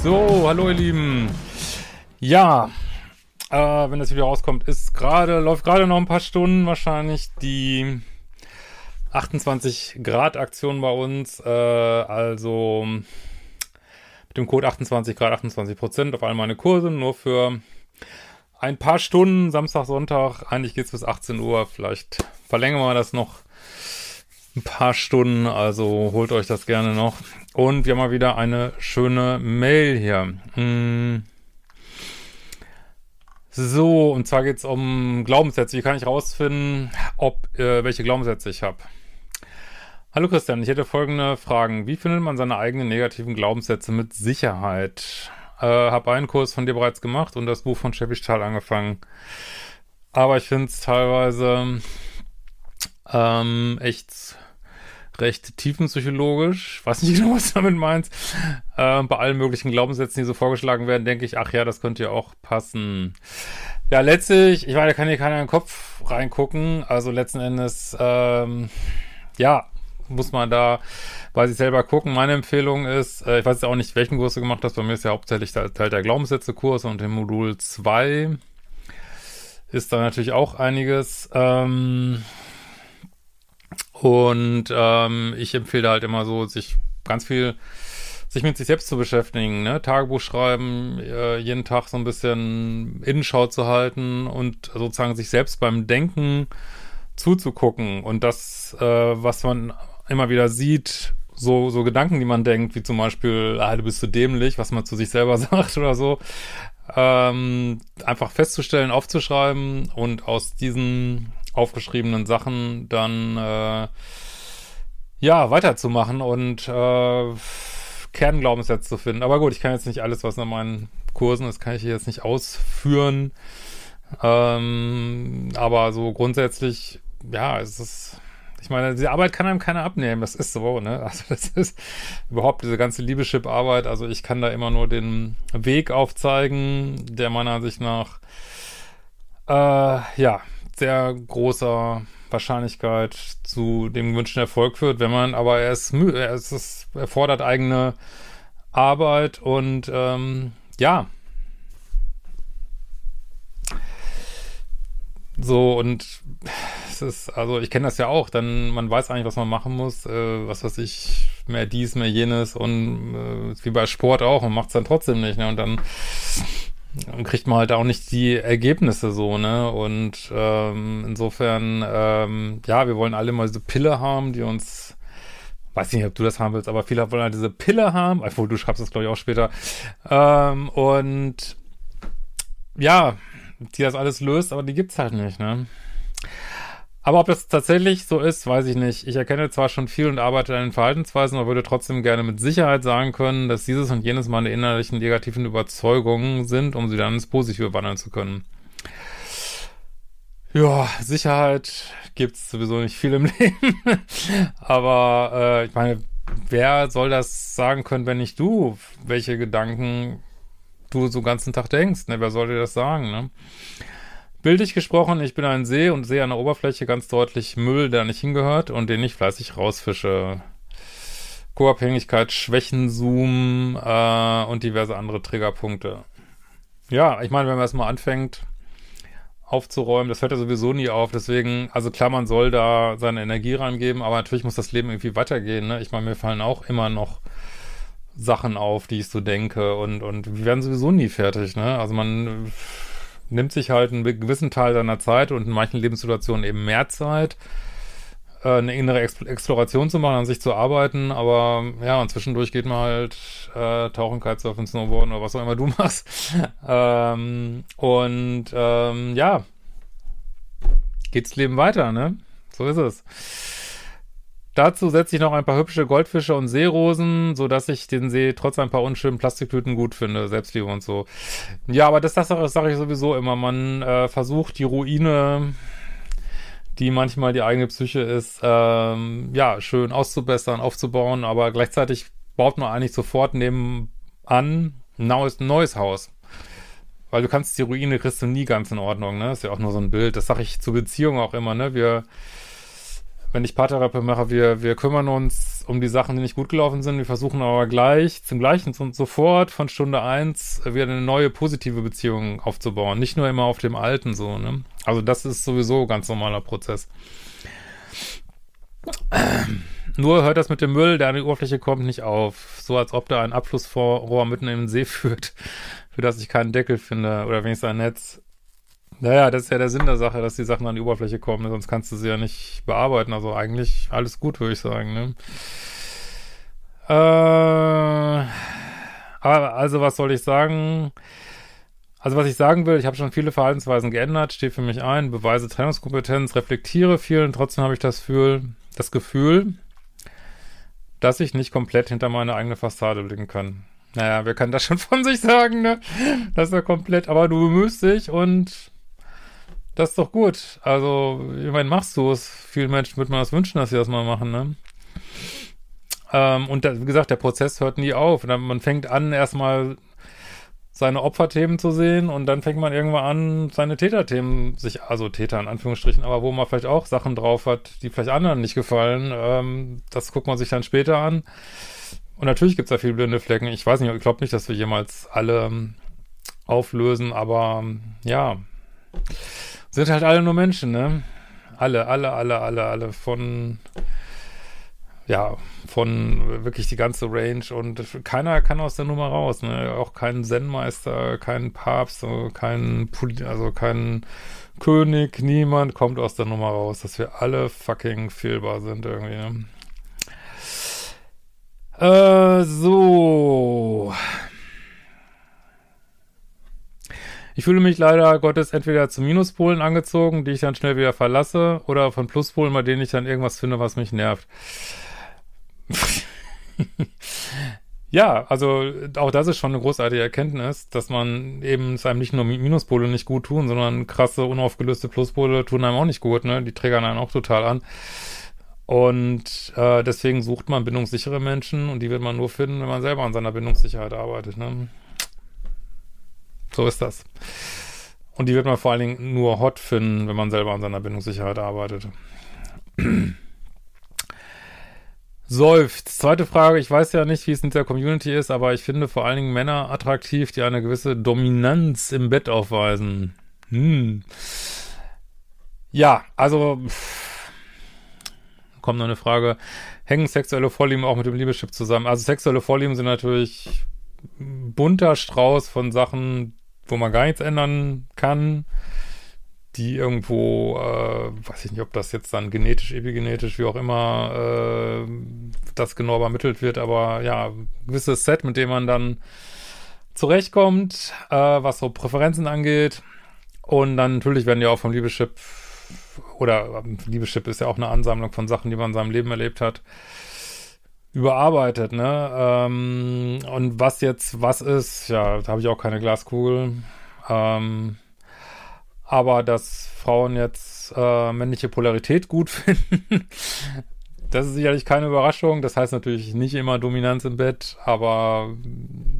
So, hallo ihr Lieben. Ja, wenn das Video rauskommt, läuft gerade noch ein paar Stunden wahrscheinlich die 28GRAD-Aktion bei uns. Also mit dem Code 28GRAD 28% auf all meine Kurse, nur für ein paar Stunden, Samstag, Sonntag. Eigentlich geht es bis 18 Uhr, vielleicht verlängern wir das noch ein paar Stunden, also holt euch das gerne noch. Und wir haben mal wieder eine schöne Mail hier. So, und zwar geht es um Glaubenssätze. Wie kann ich rausfinden, welche Glaubenssätze ich habe? Hallo Christian, ich hätte folgende Fragen. Wie findet man seine eigenen negativen Glaubenssätze mit Sicherheit? Habe einen Kurs von dir bereits gemacht und das Buch von Schäfischtal angefangen. Aber ich finde es teilweise echt recht tiefenpsychologisch, weiß nicht genau, was du damit meinst. Bei allen möglichen Glaubenssätzen, die so vorgeschlagen werden, denke ich, ach ja, das könnte ja auch passen. Ja, letztlich, ich meine, da kann hier keiner in den Kopf reingucken, also letzten Endes, muss man da bei sich selber gucken. Meine Empfehlung ist, ich weiß jetzt auch nicht, welchen Kurs du gemacht hast, bei mir ist ja hauptsächlich der Glaubenssätze-Kurs und im Modul 2 ist da natürlich auch einiges, Und ich empfehle halt immer so, sich mit sich selbst zu beschäftigen, ne? Tagebuch schreiben, jeden Tag so ein bisschen Innenschau zu halten und sozusagen sich selbst beim Denken zuzugucken. Und das, was man immer wieder sieht, so Gedanken, die man denkt, wie zum Beispiel, du bist so dämlich, was man zu sich selber sagt oder so, einfach festzustellen, aufzuschreiben und aus diesen aufgeschriebenen Sachen dann weiterzumachen und Kernglaubenssätze zu finden. Aber gut, ich kann jetzt nicht alles, was in meinen Kursen ist, kann ich hier jetzt nicht ausführen. Aber so grundsätzlich, ja, es ist, ich meine, diese Arbeit kann einem keiner abnehmen, das ist so, ne? Also das ist überhaupt diese ganze Liebeschip-Arbeit, also ich kann da immer nur den Weg aufzeigen, der meiner Ansicht nach sehr großer Wahrscheinlichkeit zu dem gewünschten Erfolg führt, wenn man, aber es erfordert eigene Arbeit und so, und es ist, also ich kenne das ja auch, dann man weiß eigentlich, was man machen muss, was weiß ich, mehr dies, mehr jenes und wie bei Sport auch, man macht es dann trotzdem nicht, ne? Und dann kriegt man halt auch nicht die Ergebnisse so, ne? Und insofern, wir wollen alle mal diese Pille haben, die uns, weiß nicht, ob du das haben willst, aber viele wollen halt diese Pille haben, obwohl du schreibst das, glaube ich, auch später, und ja, die das alles löst, aber die gibt's halt nicht, ne? Aber ob das tatsächlich so ist, weiß ich nicht. Ich erkenne zwar schon viel und arbeite an den Verhaltensweisen, aber würde trotzdem gerne mit Sicherheit sagen können, dass dieses und jenes meine innerlichen negativen Überzeugungen sind, um sie dann ins Positive wandeln zu können. Ja, Sicherheit gibt's sowieso nicht viel im Leben. Aber ich meine, wer soll das sagen können, wenn nicht du, welche Gedanken du so den ganzen Tag denkst? Ne? Wer soll dir das sagen, ne? Bildlich gesprochen, ich bin ein See und sehe an der Oberfläche ganz deutlich Müll, der nicht hingehört und den ich fleißig rausfische. Co-Abhängigkeit, Schwächenzoom und diverse andere Triggerpunkte. Ja, ich meine, wenn man es mal anfängt aufzuräumen, das hört ja sowieso nie auf, deswegen, also klar, man soll da seine Energie reingeben, aber natürlich muss das Leben irgendwie weitergehen, ne? Ich meine, mir fallen auch immer noch Sachen auf, die ich so denke und wir werden sowieso nie fertig, ne? Also man nimmt sich halt einen gewissen Teil seiner Zeit und in manchen Lebenssituationen eben mehr Zeit, eine innere Exploration zu machen, an sich zu arbeiten, aber ja, und zwischendurch geht man halt tauchen, Kitesurfen, Snowboarden oder was auch immer du machst. Ja, geht's Leben weiter, ne? So ist es. Dazu setze ich noch ein paar hübsche Goldfische und Seerosen, sodass ich den See trotz ein paar unschönen Plastiktüten gut finde. Selbstliebe und so. Ja, aber das sage ich sowieso immer. Man versucht die Ruine, die manchmal die eigene Psyche ist, schön auszubessern, aufzubauen. Aber gleichzeitig baut man eigentlich sofort nebenan ein neues Haus. Weil du kannst die Ruine, kriegst du nie ganz in Ordnung, ne? Ist ja auch nur so ein Bild. Das sage ich zu Beziehungen auch immer, ne? Wenn ich Paartherapie mache, wir kümmern uns um die Sachen, die nicht gut gelaufen sind. Wir versuchen aber sofort von Stunde 1 wieder eine neue positive Beziehung aufzubauen. Nicht nur immer auf dem Alten so, ne? Also das ist sowieso ein ganz normaler Prozess. Nur hört das mit dem Müll, der an die Oberfläche kommt, nicht auf. So als ob da ein Abflussrohr mitten in den See führt, für das ich keinen Deckel finde oder wenigstens ein Netz. Naja, das ist ja der Sinn der Sache, dass die Sachen an die Oberfläche kommen, sonst kannst du sie ja nicht bearbeiten. Also eigentlich alles gut, würde ich sagen, ne? Also was soll ich sagen? Also was ich sagen will, ich habe schon viele Verhaltensweisen geändert, stehe für mich ein, beweise Trennungskompetenz, reflektiere viel und trotzdem habe ich das Gefühl, dass ich nicht komplett hinter meine eigene Fassade blicken kann. Naja, wer kann das schon von sich sagen, ne? Das ist ja komplett, aber du bemühst dich und das ist doch gut. Also, ich meine, machst du es. Vielen Menschen würde man das wünschen, dass sie das mal machen, ne? Wie gesagt, der Prozess hört nie auf. Man fängt an, erstmal seine Opferthemen zu sehen und dann fängt man irgendwann an, seine Täterthemen, Täter in Anführungsstrichen, aber wo man vielleicht auch Sachen drauf hat, die vielleicht anderen nicht gefallen, das guckt man sich dann später an. Und natürlich gibt's da viele blinde Flecken. Ich weiß nicht, ich glaube nicht, dass wir jemals alle auflösen, aber ja, sind halt alle nur Menschen, ne? Alle von wirklich die ganze Range und keiner kann aus der Nummer raus, ne? Auch kein Zen-Meister, kein Papst, kein König, niemand kommt aus der Nummer raus, dass wir alle fucking fehlbar sind irgendwie, ne? So. Ich fühle mich leider Gottes entweder zu Minuspolen angezogen, die ich dann schnell wieder verlasse, oder von Pluspolen, bei denen ich dann irgendwas finde, was mich nervt. Ja, also auch das ist schon eine großartige Erkenntnis, dass man eben es einem nicht nur Minuspole nicht gut tun, sondern krasse, unaufgelöste Pluspole tun einem auch nicht gut, ne? Die triggern einen auch total an. Und deswegen sucht man bindungssichere Menschen und die wird man nur finden, wenn man selber an seiner Bindungssicherheit arbeitet, ne? So ist das. Und die wird man vor allen Dingen nur hot finden, wenn man selber an seiner Bindungssicherheit arbeitet. Seufz. Zweite Frage. Ich weiß ja nicht, wie es in der Community ist, aber ich finde vor allen Dingen Männer attraktiv, die eine gewisse Dominanz im Bett aufweisen. Ja, also... Kommt noch eine Frage. Hängen sexuelle Vorlieben auch mit dem Liebeschip zusammen? Also sexuelle Vorlieben sind natürlich ein bunter Strauß von Sachen, wo man gar nichts ändern kann, die irgendwo, weiß ich nicht, ob das jetzt dann genetisch, epigenetisch, wie auch immer, das genau übermittelt wird, aber ja, ein gewisses Set, mit dem man dann zurechtkommt, was so Präferenzen angeht. Und dann natürlich werden die auch vom Liebeschip oder Liebeschip ist ja auch eine Ansammlung von Sachen, die man in seinem Leben erlebt hat, überarbeitet, ne? Und was jetzt was ist, ja, da habe ich auch keine Glaskugel. Aber dass Frauen jetzt männliche Polarität gut finden, das ist sicherlich keine Überraschung. Das heißt natürlich nicht immer Dominanz im Bett, aber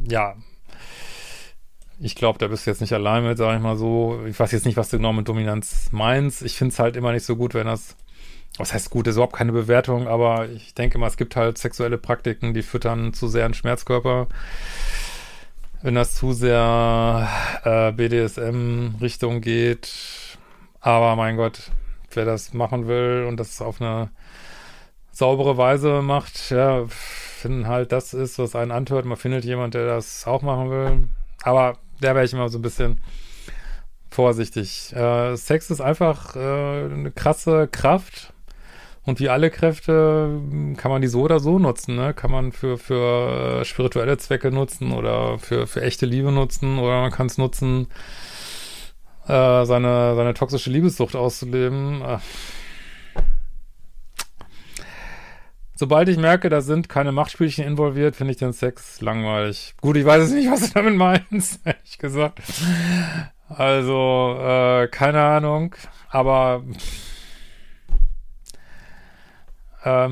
ja, ich glaube, da bist du jetzt nicht allein mit, sage ich mal so. Ich weiß jetzt nicht, was du genau mit Dominanz meinst. Ich finde es halt immer nicht so gut, wenn das... Was heißt gut? Das ist überhaupt keine Bewertung, aber ich denke immer, es gibt halt sexuelle Praktiken, die füttern zu sehr einen Schmerzkörper. Wenn das zu sehr BDSM-Richtung geht. Aber mein Gott, wer das machen will und das auf eine saubere Weise macht, ja, finden halt, das ist, was einen antört. Man findet jemanden, der das auch machen will. Aber da wäre ich immer so ein bisschen vorsichtig. Sex ist einfach eine krasse Kraft. Und wie alle Kräfte kann man die so oder so nutzen, ne? Kann man für spirituelle Zwecke nutzen oder für echte Liebe nutzen oder man kann es nutzen, seine toxische Liebessucht auszuleben. Sobald ich merke, da sind keine Machtspielchen involviert, finde ich den Sex langweilig. Gut, ich weiß jetzt nicht, was du damit meinst, ehrlich gesagt. Also, keine Ahnung, aber...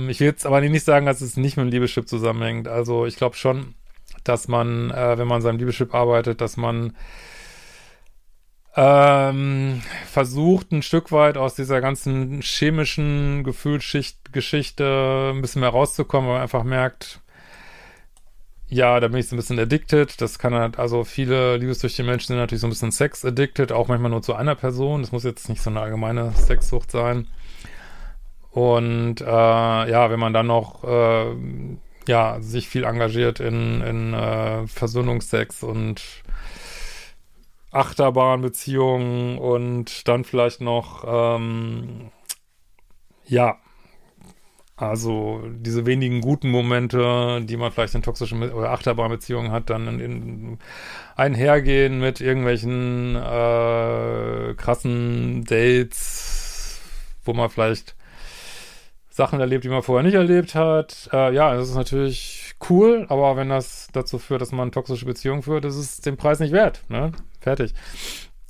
ich will jetzt aber nicht sagen, dass es nicht mit dem Liebeschip zusammenhängt. Also ich glaube schon, dass man, wenn man an seinem Liebeschip arbeitet, dass man versucht, ein Stück weit aus dieser ganzen chemischen Gefühlsgeschichte ein bisschen mehr rauszukommen, weil man einfach merkt, ja, da bin ich so ein bisschen addicted. Das kann halt, also viele liebessüchtige Menschen sind natürlich so ein bisschen sex-addicted, auch manchmal nur zu einer Person. Das muss jetzt nicht so eine allgemeine Sexsucht sein. Und ja, wenn man dann noch ja, sich viel engagiert in Versöhnungsex und Achterbahnbeziehungen und dann vielleicht noch, ja, also diese wenigen guten Momente, die man vielleicht in toxischen oder Achterbahnbeziehungen hat, dann in einhergehen mit irgendwelchen krassen Dates, wo man vielleicht Sachen erlebt, die man vorher nicht erlebt hat. Ja, das ist natürlich cool, aber wenn das dazu führt, dass man toxische Beziehungen führt, ist es den Preis nicht wert, ne? Fertig.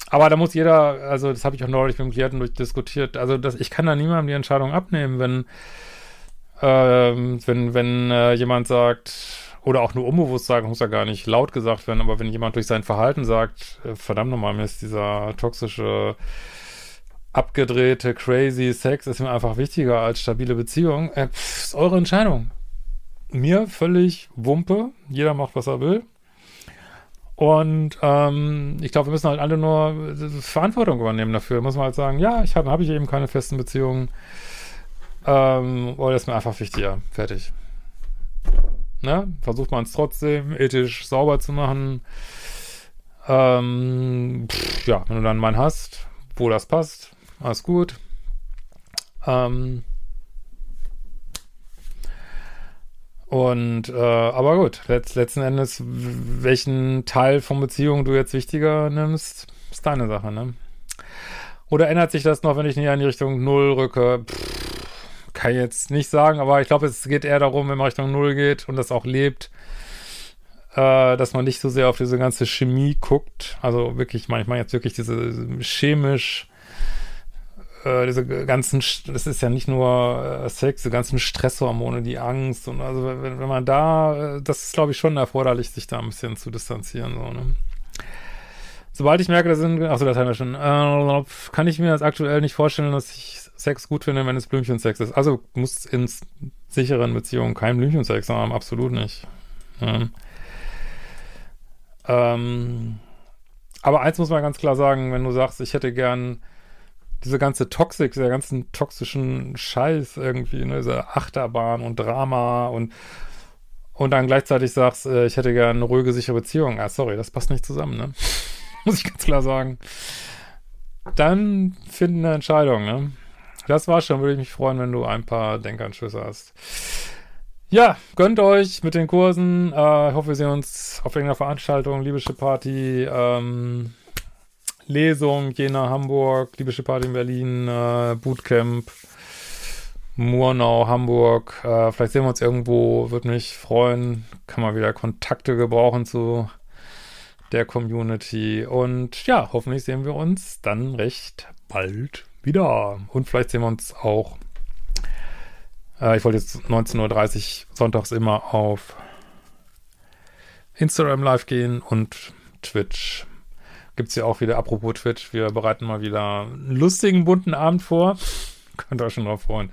Aber da muss jeder, also das habe ich auch neulich mit dem Klienten durchdiskutiert, also das, ich kann da niemandem die Entscheidung abnehmen, wenn jemand sagt, oder auch nur unbewusst sagen, muss ja gar nicht laut gesagt werden, aber wenn jemand durch sein Verhalten sagt, verdammt nochmal, mir ist dieser toxische abgedrehte, crazy Sex ist mir einfach wichtiger als stabile Beziehung. Ist eure Entscheidung. Mir völlig Wumpe. Jeder macht, was er will. Und ich glaube, wir müssen halt alle nur Verantwortung übernehmen dafür. Da muss man halt sagen, ja, habe ich eben keine festen Beziehungen. Oder das ist mir einfach wichtiger. Fertig. Ne? Versucht man es trotzdem ethisch sauber zu machen. Ja, wenn du dann einen Mann hast, wo das passt, alles gut. Aber gut, letzten Endes, welchen Teil von Beziehung du jetzt wichtiger nimmst, ist deine Sache, ne? Oder ändert sich das noch, wenn ich näher in die Richtung 0 rücke? Kann ich jetzt nicht sagen, aber ich glaube, es geht eher darum, wenn man Richtung 0 geht und das auch lebt, dass man nicht so sehr auf diese ganze Chemie guckt. Also wirklich, manchmal jetzt wirklich diese chemisch diese ganzen, das ist ja nicht nur Sex, die ganzen Stresshormone, die Angst und also wenn man da, das ist glaube ich schon erforderlich, sich da ein bisschen zu distanzieren. So, ne? Sobald ich merke, das haben wir schon, kann ich mir das aktuell nicht vorstellen, dass ich Sex gut finde, wenn es Blümchensex ist. Also muss in sicheren Beziehungen kein Blümchensex haben, absolut nicht. Ja. Aber eins muss man ganz klar sagen, wenn du sagst, ich hätte gern dieser ganzen toxischen Scheiß irgendwie, ne, diese Achterbahn und Drama und dann gleichzeitig sagst, ich hätte gern eine ruhige, sichere Beziehung. Ah, sorry, das passt nicht zusammen, ne? Muss ich ganz klar sagen. Dann finden eine Entscheidung, ne? Das war's schon, würde ich mich freuen, wenn du ein paar Denkanstöße hast. Ja, gönnt euch mit den Kursen. Ich hoffe, wir sehen uns auf irgendeiner Veranstaltung. Liebeschip-Party, Lesung, Jena, Hamburg, Liebeschip-Party in Berlin, Bootcamp, Murnau, Hamburg. Vielleicht sehen wir uns irgendwo, würde mich freuen. Kann man wieder Kontakte gebrauchen zu der Community. Und ja, hoffentlich sehen wir uns dann recht bald wieder. Und vielleicht sehen wir uns auch. Ich wollte jetzt 19:30 Uhr sonntags immer auf Instagram live gehen und Twitch. Gibt's ja auch wieder, apropos Twitch, wir bereiten mal wieder einen lustigen, bunten Abend vor. Könnt ihr euch schon drauf freuen.